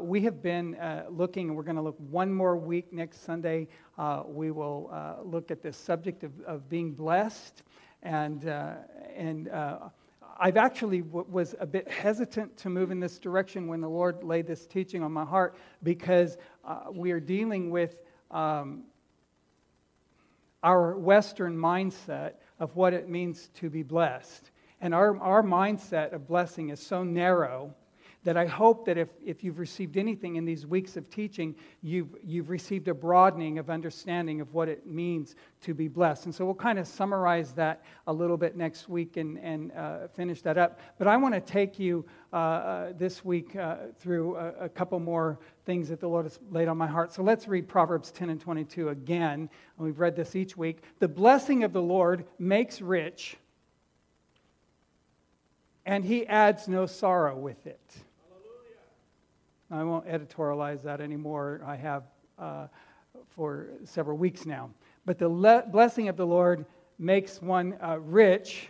We have been looking, we're going to look one more week next Sunday. We will look at this subject of being blessed. And I've actually was a bit hesitant to move in this direction when the Lord laid this teaching on my heart, because we are dealing with our Western mindset of what it means to be blessed. And our mindset of blessing is so narrow that I hope that if you've received anything in these weeks of teaching, you've received a broadening of understanding of what it means to be blessed. And so we'll kind of summarize that a little bit next week and finish that up. But I want to take you this week through a couple more things that the Lord has laid on my heart. So let's read Proverbs 10 and 22 again. And we've read this each week. The blessing of the Lord makes rich, and he adds no sorrow with it. I won't editorialize that anymore. I have for several weeks now. But the blessing of the Lord makes one rich,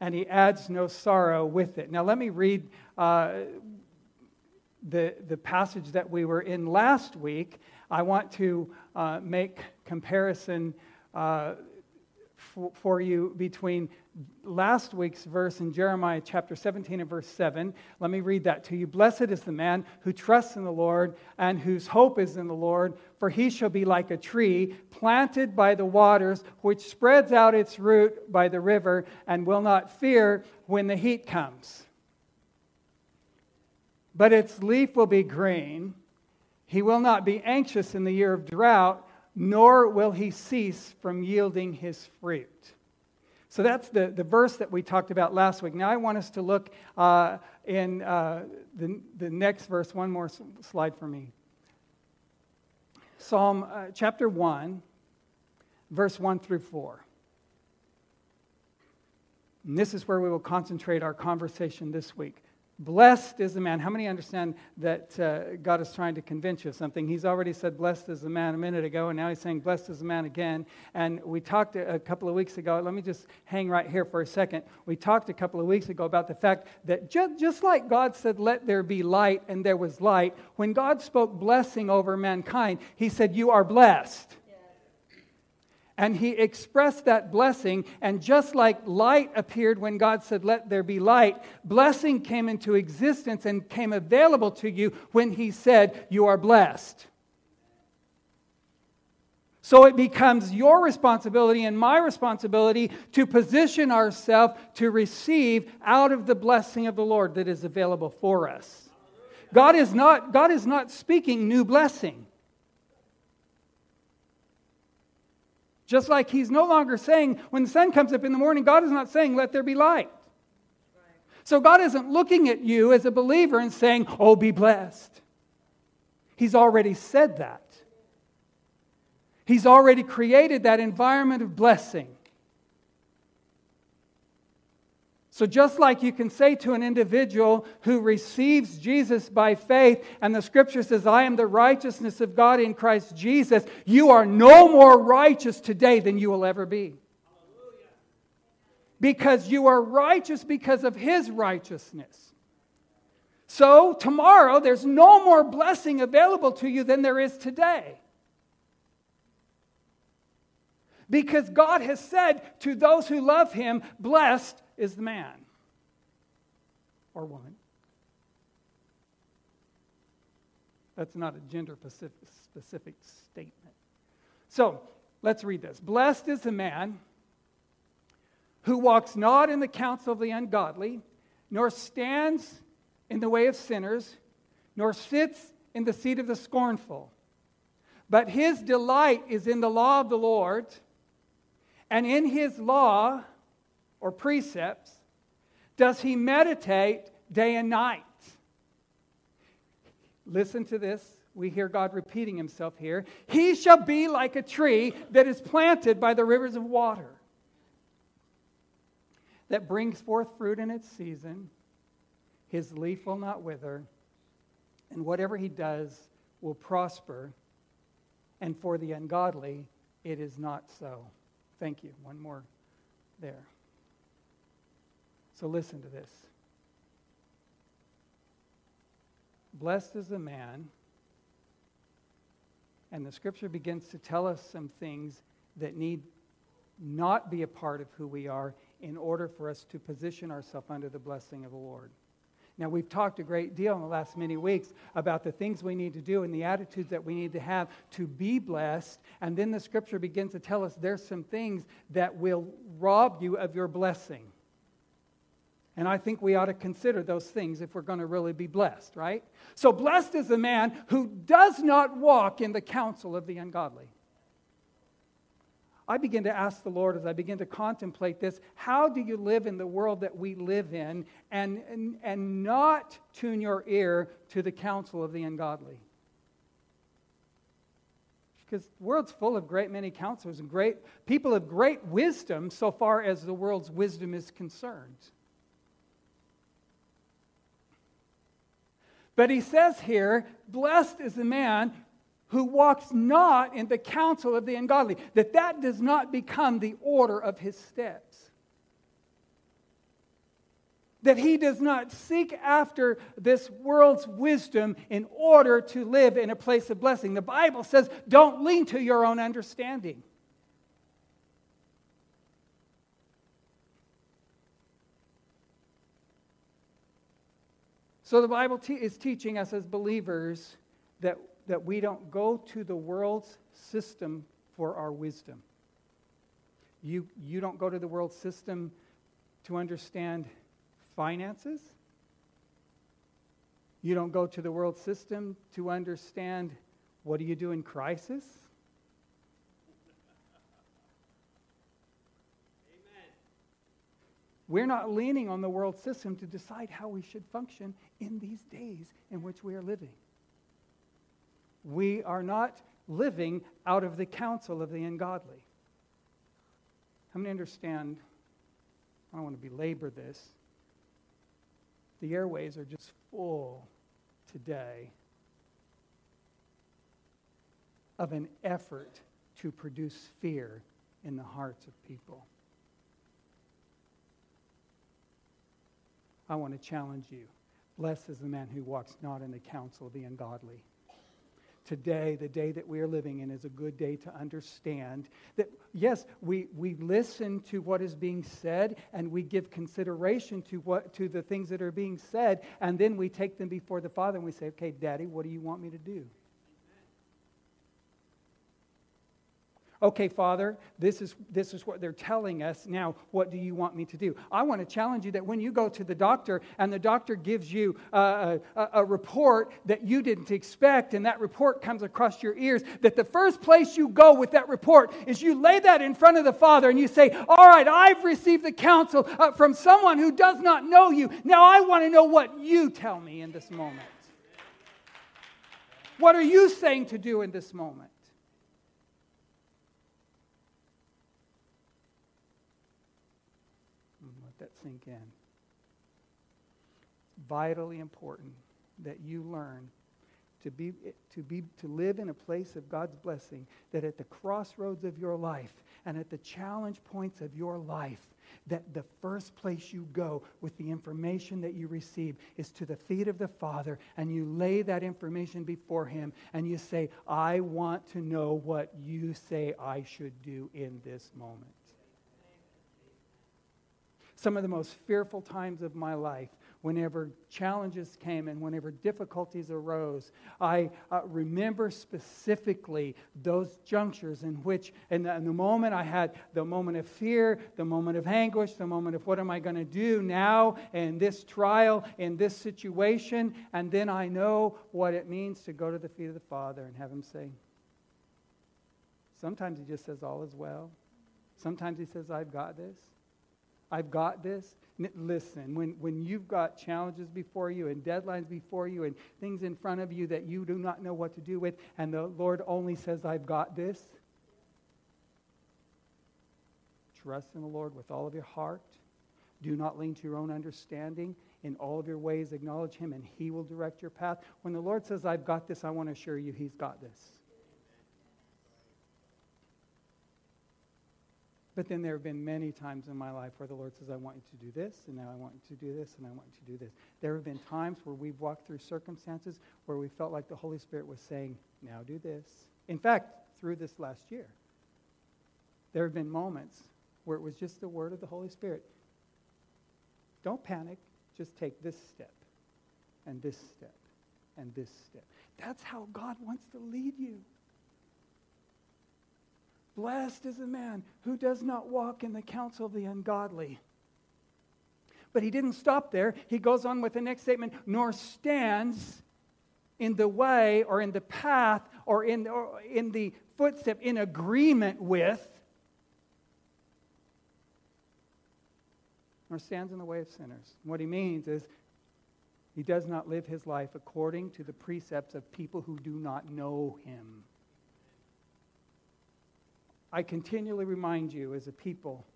and he adds no sorrow with it. Now let me read the passage that we were in last week. I want to make comparison for you between last week's verse in Jeremiah chapter 17 and verse 7. Let me read that to you. Blessed is the man who trusts in the Lord and whose hope is in the Lord, for he shall be like a tree planted by the waters, which spreads out its root by the river and will not fear when the heat comes. But its leaf will be green. He will not be anxious in the year of drought, nor will he cease from yielding his fruit. So that's the verse that we talked about last week. Now I want us to look in the next verse. One more slide for me. Psalm chapter 1, verse 1 through 4. And this is where we will concentrate our conversation this week. Blessed is the man. How many understand that God is trying to convince you of something? He's already said blessed is the man a minute ago, and now he's saying blessed is the man again. And we talked a couple of weeks ago. Let me just hang right here for a second. We talked a couple of weeks ago about the fact that just like God said, let there be light, and there was light, when God spoke blessing over mankind, he said, you are blessed. And he expressed that blessing, and just like light appeared when God said, let there be light, blessing came into existence and came available to you when he said, you are blessed. So it becomes your responsibility and my responsibility to position ourselves to receive out of the blessing of the Lord that is available for us. God is not speaking new blessing. Just like he's no longer saying, when the sun comes up in the morning, God is not saying, let there be light. Right. So God isn't looking at you as a believer and saying, oh, be blessed. He's already said that. He's already created that environment of blessing. So just like you can say to an individual who receives Jesus by faith, and the Scripture says, I am the righteousness of God in Christ Jesus, you are no more righteous today than you will ever be. Hallelujah. Because you are righteous because of His righteousness. So tomorrow, there's no more blessing available to you than there is today. Because God has said to those who love Him, blessed is the man or woman. That's not a gender-specific statement. So, let's read this. Blessed is the man who walks not in the counsel of the ungodly, nor stands in the way of sinners, nor sits in the seat of the scornful. But his delight is in the law of the Lord, and in his law or precepts does he meditate day and night. Listen to this. We hear God repeating himself here. He shall be like a tree that is planted by the rivers of water, that brings forth fruit in its season. His leaf will not wither, and whatever he does will prosper. And for the ungodly, it is not so. Thank you. One more there. So listen to this. Blessed is the man. And the scripture begins to tell us some things that need not be a part of who we are in order for us to position ourselves under the blessing of the Lord. Now, we've talked a great deal in the last many weeks about the things we need to do and the attitudes that we need to have to be blessed. And then the scripture begins to tell us there's some things that will rob you of your blessing. And I think we ought to consider those things if we're going to really be blessed, right? So blessed is the man who does not walk in the counsel of the ungodly. I begin to ask the Lord as I begin to contemplate this, how do you live in the world that we live in and not tune your ear to the counsel of the ungodly? Because the world's full of great many counselors and great people of great wisdom so far as the world's wisdom is concerned. But he says here, blessed is the man who walks not in the counsel of the ungodly, that does not become the order of his steps. That he does not seek after this world's wisdom in order to live in a place of blessing. The Bible says, don't lean to your own understanding. So the Bible is teaching us as believers that we don't go to the world's system for our wisdom. You don't go to the world's system to understand finances. You don't go to the world's system to understand what do you do in crisis. Amen. We're not leaning on the world's system to decide how we should function in these days in which we are living. We are not living out of the counsel of the ungodly. I'm going to understand, I don't want to belabor this. The airways are just full today of an effort to produce fear in the hearts of people. I want to challenge you. Blessed is the man who walks not in the counsel of the ungodly. Today, the day that we are living in, is a good day to understand that, yes, we listen to what is being said and we give consideration to the things that are being said, and then we take them before the Father and we say, okay, Daddy, what do you want me to do? Okay, Father, this is what they're telling us. Now, what do you want me to do? I want to challenge you that when you go to the doctor and the doctor gives you a report that you didn't expect, and that report comes across your ears, that the first place you go with that report is you lay that in front of the Father and you say, all right, I've received the counsel from someone who does not know you. Now I want to know what you tell me in this moment. What are you saying to do in this moment? That sink in. It's vitally important that you learn to live in a place of God's blessing, that at the crossroads of your life and at the challenge points of your life, that the first place you go with the information that you receive is to the feet of the Father, and you lay that information before Him and you say, I want to know what you say I should do in this moment. Some of the most fearful times of my life, whenever challenges came and whenever difficulties arose, I remember specifically those junctures in which, in the moment I had the moment of fear, the moment of anguish, the moment of what am I going to do now in this trial, in this situation, and then I know what it means to go to the feet of the Father and have Him say, sometimes He just says, all is well. Sometimes He says, I've got this. I've got this. Listen, when you've got challenges before you and deadlines before you and things in front of you that you do not know what to do with, and the Lord only says, I've got this, trust in the Lord with all of your heart. Do not lean to your own understanding. In all of your ways, acknowledge Him, and He will direct your path. When the Lord says, I've got this, I want to assure you He's got this. But then there have been many times in my life where the Lord says, I want you to do this, and now I want you to do this, and I want you to do this. There have been times where we've walked through circumstances where we felt like the Holy Spirit was saying, now do this. In fact, through this last year, there have been moments where it was just the word of the Holy Spirit. Don't panic, just take this step, and this step, and this step. That's how God wants to lead you. Blessed is the man who does not walk in the counsel of the ungodly. But he didn't stop there. He goes on with the next statement, nor stands in the way or in the path or in the footstep in agreement with, nor stands in the way of sinners. And what he means is he does not live his life according to the precepts of people who do not know him. I continually remind you as a people,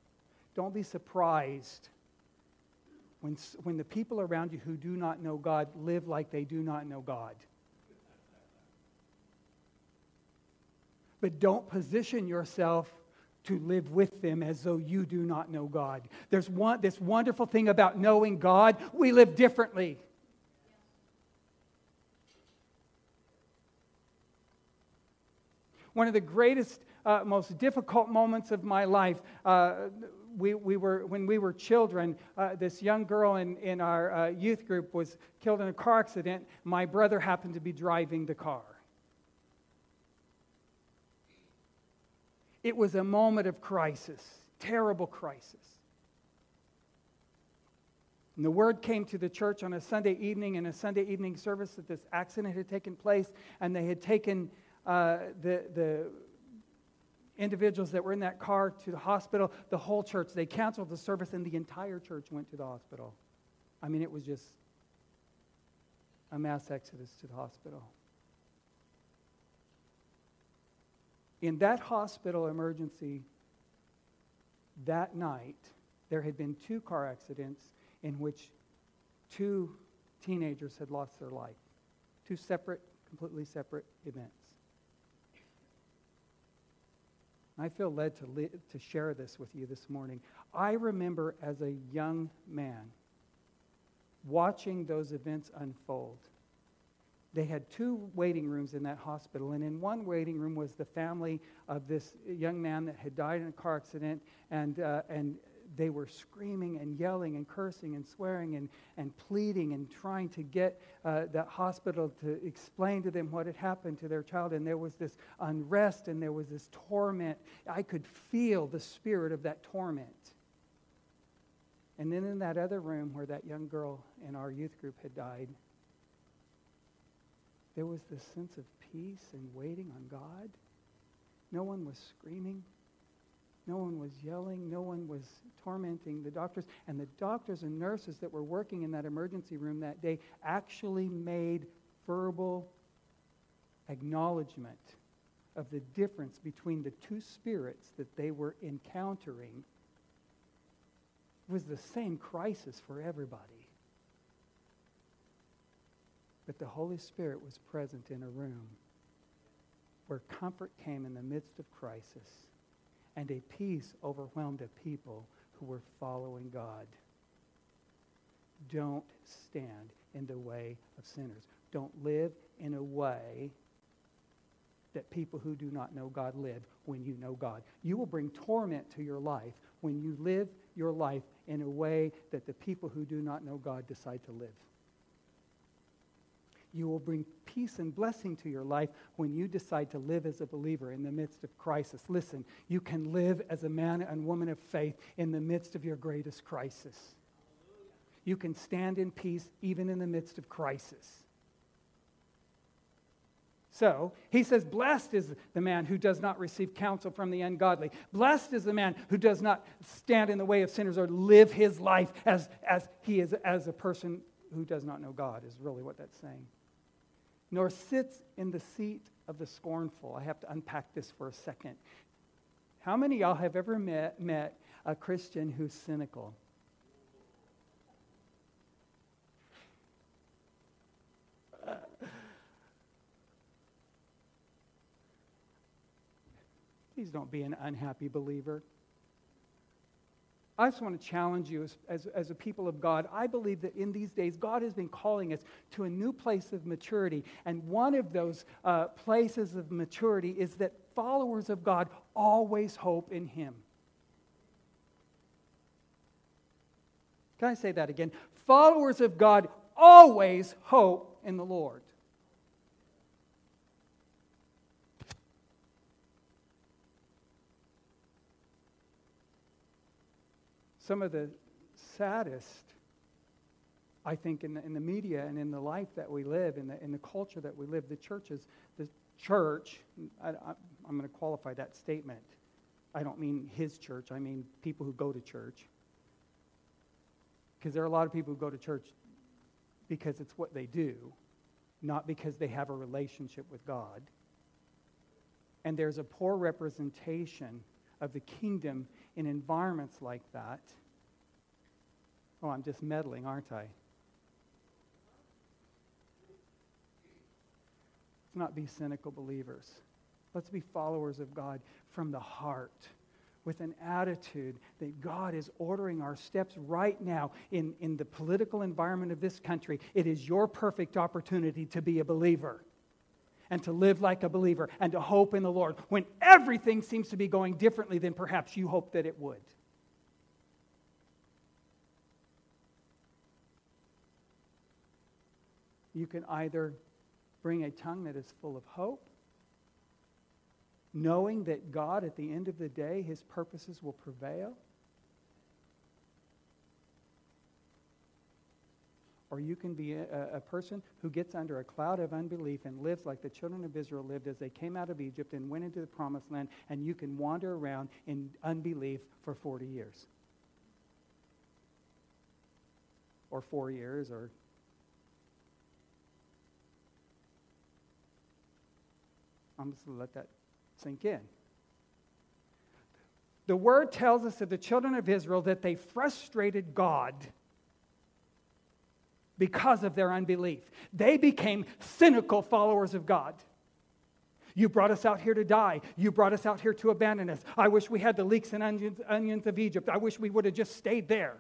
don't be surprised when the people around you who do not know God live like they do not know God. But don't position yourself to live with them as though you do not know God. There's this wonderful thing about knowing God. We live differently. One of the greatest, most difficult moments of my life, we were when we were children, this young girl in our youth group was killed in a car accident. My brother happened to be driving the car. It was a moment of crisis, terrible crisis. And the word came to the church on a Sunday evening, in a Sunday evening service, that this accident had taken place, and they had taken the individuals that were in that car to the hospital. The whole church, they canceled the service, and the entire church went to the hospital. I mean, it was just a mass exodus to the hospital. In that hospital emergency that night, there had been 2 car accidents in which 2 teenagers had lost their life. 2 separate, completely separate events. I feel led to share this with you this morning. I remember as a young man watching those events unfold. They had 2 waiting rooms in that hospital, and in one waiting room was the family of this young man that had died in a car accident, and they were screaming and yelling and cursing and swearing and pleading and trying to get that hospital to explain to them what had happened to their child, and there was this unrest and there was this torment. I could feel the spirit of that torment. And then in that other room where that young girl in our youth group had died, there was this sense of peace and waiting on God. No one was screaming. No one was yelling. No one was tormenting the doctors. And the doctors and nurses that were working in that emergency room that day actually made verbal acknowledgement of the difference between the 2 spirits that they were encountering. It was the same crisis for everybody. But the Holy Spirit was present in a room where comfort came in the midst of crisis, and a peace overwhelmed a people who were following God. Don't stand in the way of sinners. Don't live in a way that people who do not know God live when you know God. You will bring torment to your life when you live your life in a way that the people who do not know God decide to live. You will bring peace and blessing to your life when you decide to live as a believer in the midst of crisis. Listen, you can live as a man and woman of faith in the midst of your greatest crisis. You can stand in peace even in the midst of crisis. So, he says, blessed is the man who does not receive counsel from the ungodly. Blessed is the man who does not stand in the way of sinners or live his life as he is, as a person who does not know God, is really what that's saying. Nor sits in the seat of the scornful. I have to unpack this for a second. How many of y'all have ever met a Christian who's cynical? Please don't be an unhappy believer. I just want to challenge you as a people of God. I believe that in these days, God has been calling us to a new place of maturity. And one of those places of maturity is that followers of God always hope in Him. Can I say that again? Followers of God always hope in the Lord. Some of the saddest, I think, in the media and in the life that we live, in the culture that we live, the church, I'm going to qualify that statement. I don't mean his church. I mean people who go to church. Because there are a lot of people who go to church because it's what they do, not because they have a relationship with God. And there's a poor representation of the kingdom in environments like that. Oh, I'm just meddling, aren't I? Let's not be cynical believers. Let's be followers of God from the heart, with an attitude that God is ordering our steps right now in the political environment of this country. It is your perfect opportunity to be a believer and to live like a believer and to hope in the Lord when everything seems to be going differently than perhaps you hoped that it would. You can either bring a tongue that is full of hope, knowing that God, at the end of the day, His purposes will prevail. Or you can be a person who gets under a cloud of unbelief and lives like the children of Israel lived as they came out of Egypt and went into the promised land, and you can wander around in unbelief for 40 years. Or 4 years, or... I'm just going to let that sink in. The Word tells us of the children of Israel that they frustrated God because of their unbelief. They became cynical followers of God. You brought us out here to die. You brought us out here to abandon us. I wish we had the leeks and onions of Egypt. I wish we would have just stayed there.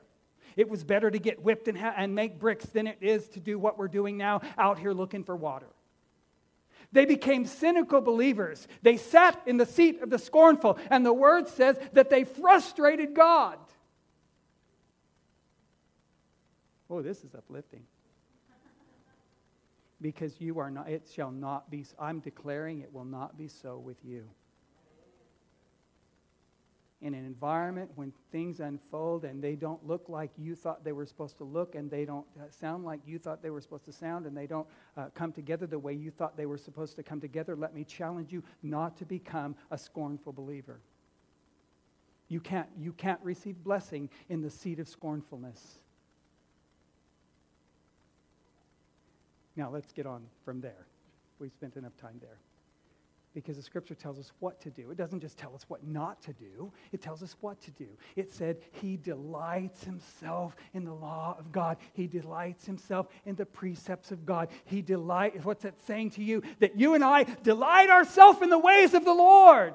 It was better to get whipped and make bricks than it is to do what we're doing now, out here looking for water. They became cynical believers. They sat in the seat of the scornful, and the Word says that they frustrated God. Oh, this is uplifting. Because you are not, it shall not be, I'm declaring it will not be so with you. In an environment when things unfold and they don't look like you thought they were supposed to look, and they don't sound like you thought they were supposed to sound, and they don't come together the way you thought they were supposed to come together, let me challenge you not to become a scornful believer. You can't receive blessing in the seat of scornfulness. Now, let's get on from there. We've spent enough time there. Because the Scripture tells us what to do. It doesn't just tell us what not to do. It tells us what to do. It said, He delights Himself in the law of God. He delights Himself in the precepts of God. He delights. What's that saying to you? That you and I delight ourselves in the ways of the Lord.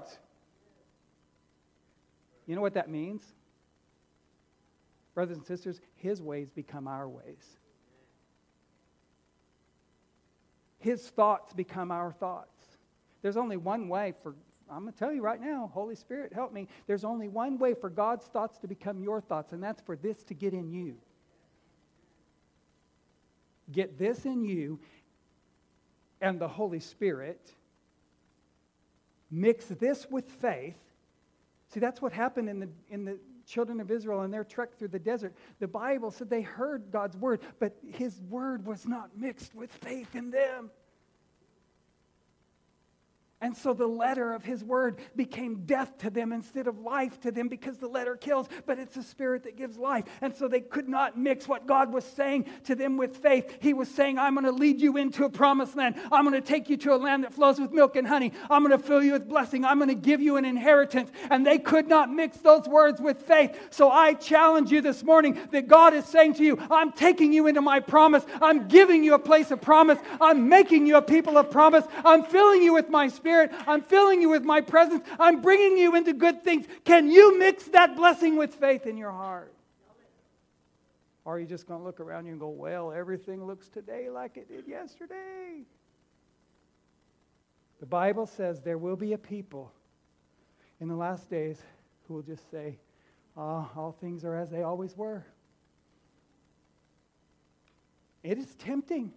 You know what that means? Brothers and sisters, His ways become our ways. His thoughts become our thoughts. There's only one way for, I'm going to tell you right now, Holy Spirit, help me. There's only one way for God's thoughts to become your thoughts, and that's for this to get in you. Get this in you, and the Holy Spirit, mix this with faith. See, that's what happened in the children of Israel and their trek through the desert. The Bible said they heard God's word, but His word was not mixed with faith in them. And so the letter of His word became death to them instead of life to them, because the letter kills, but it's the Spirit that gives life. And so they could not mix what God was saying to them with faith. He was saying, I'm going to lead you into a promised land. I'm going to take you to a land that flows with milk and honey. I'm going to fill you with blessing. I'm going to give you an inheritance. And they could not mix those words with faith. So I challenge you this morning that God is saying to you, I'm taking you into my promise. I'm giving you a place of promise. I'm making you a people of promise. I'm filling you with my Spirit. Spirit. I'm filling you with my presence. I'm bringing you into good things. Can you mix that blessing with faith in your heart? Or are you just going to look around you and go, well, everything looks today like it did yesterday? The Bible says there will be a people in the last days who will just say, "Ah, all things are as they always were." It is tempting.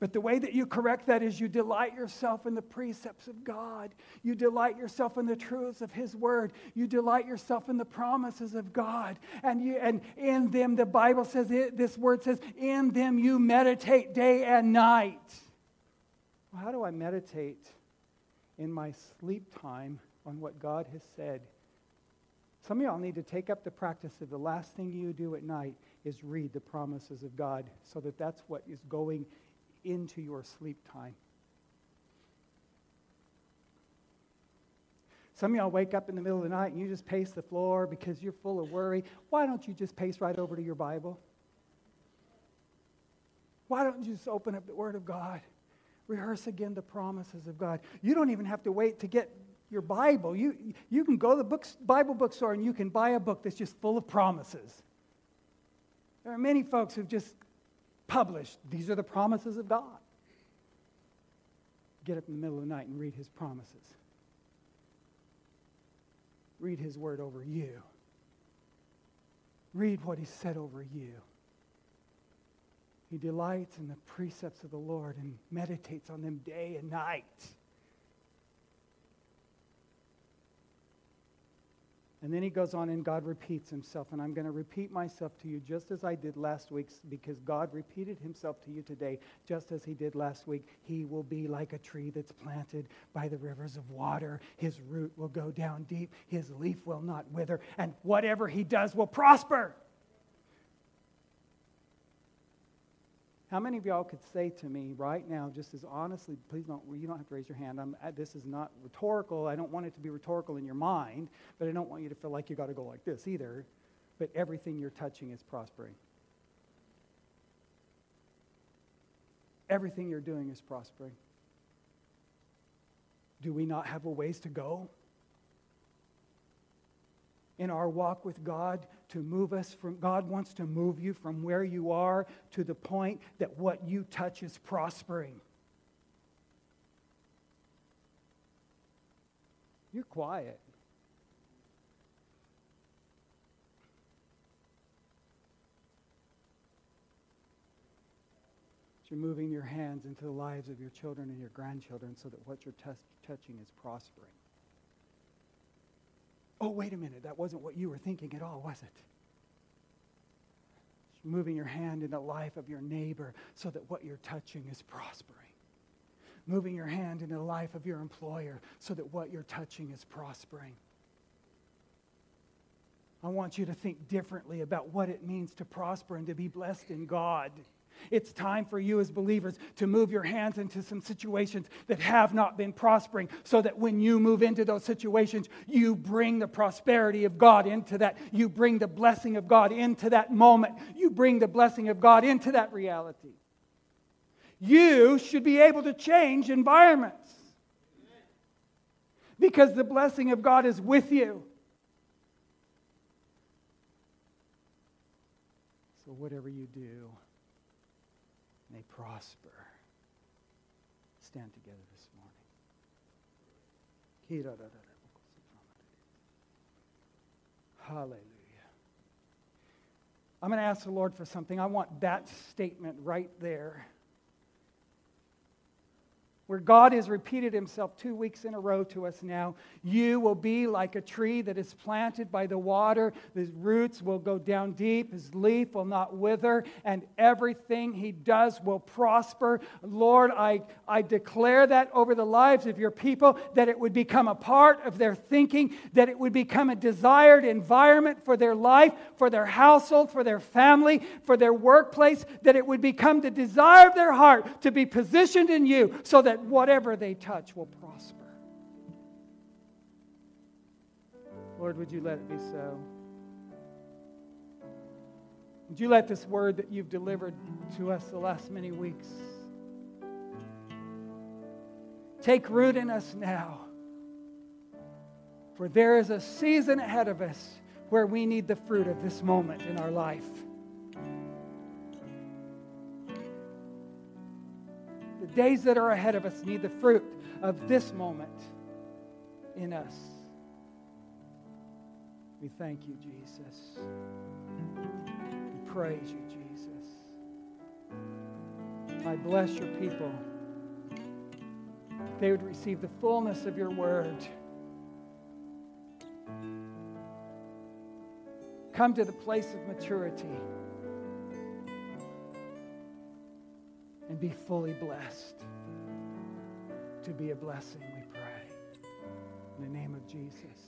But the way that you correct that is you delight yourself in the precepts of God. You delight yourself in the truths of His Word. You delight yourself in the promises of God. And in them, the Bible says, this word says, in them you meditate day and night. Well, how do I meditate in my sleep time on what God has said? Some of y'all need to take up the practice of the last thing you do at night is read the promises of God so that that's what is going into your sleep time. Some of y'all wake up in the middle of the night and you just pace the floor because you're full of worry. Why don't you just pace right over to your Bible? Why don't you just open up the Word of God? Rehearse again the promises of God. You don't even have to wait to get your Bible. You can go to the Bible bookstore and you can buy a book that's just full of promises. There are many folks who've just published, these are the promises of God. Get up in the middle of the night and read His promises. Read His Word over you. Read what He said over you. He delights in the precepts of the Lord and meditates on them day and night. And then he goes on and God repeats himself. And I'm going to repeat myself to you just as I did last week, because God repeated himself to you today just as he did last week. He will be like a tree that's planted by the rivers of water. His root will go down deep. His leaf will not wither. And whatever he does will prosper. How many of y'all could say to me right now, just as honestly, please don't, you don't have to raise your hand. This is not rhetorical. I don't want it to be rhetorical in your mind, but I don't want you to feel like you got to go like this either. But everything you're touching is prospering. Everything you're doing is prospering. Do we not have a ways to go in our walk with God to move us from? God wants to move you from where you are to the point that what you touch is prospering. You're quiet. You're moving your hands into the lives of your children and your grandchildren so that what you're touching is prospering. Oh, wait a minute, that wasn't what you were thinking at all, was it? You're moving your hand in the life of your neighbor so that what you're touching is prospering. Moving your hand in the life of your employer so that what you're touching is prospering. I want you to think differently about what it means to prosper and to be blessed in God. It's time for you as believers to move your hands into some situations that have not been prospering so that when you move into those situations, you bring the prosperity of God into that. You bring the blessing of God into that moment. You bring the blessing of God into that reality. You should be able to change environments because the blessing of God is with you. So whatever you do, may prosper. Stand together this morning. Hallelujah. I'm going to ask the Lord for something. I want that statement right there, where God has repeated himself 2 weeks in a row to us now. You will be like a tree that is planted by the water. His roots will go down deep. His leaf will not wither. And everything he does will prosper. Lord, I declare that over the lives of your people, that it would become a part of their thinking, that it would become a desired environment for their life, for their household, for their family, for their workplace, that it would become the desire of their heart to be positioned in you so that whatever they touch will prosper. Lord, would you let it be so? Would you let this word that you've delivered to us the last many weeks Take root in us now. For there is a season ahead of us where we need the fruit of this moment in our life. The days that are ahead of us need the fruit of this moment in us. We thank you, Jesus. We praise you, Jesus. I bless your people. They would receive the fullness of your word. Come to the place of maturity and be fully blessed to be a blessing, we pray. In the name of Jesus.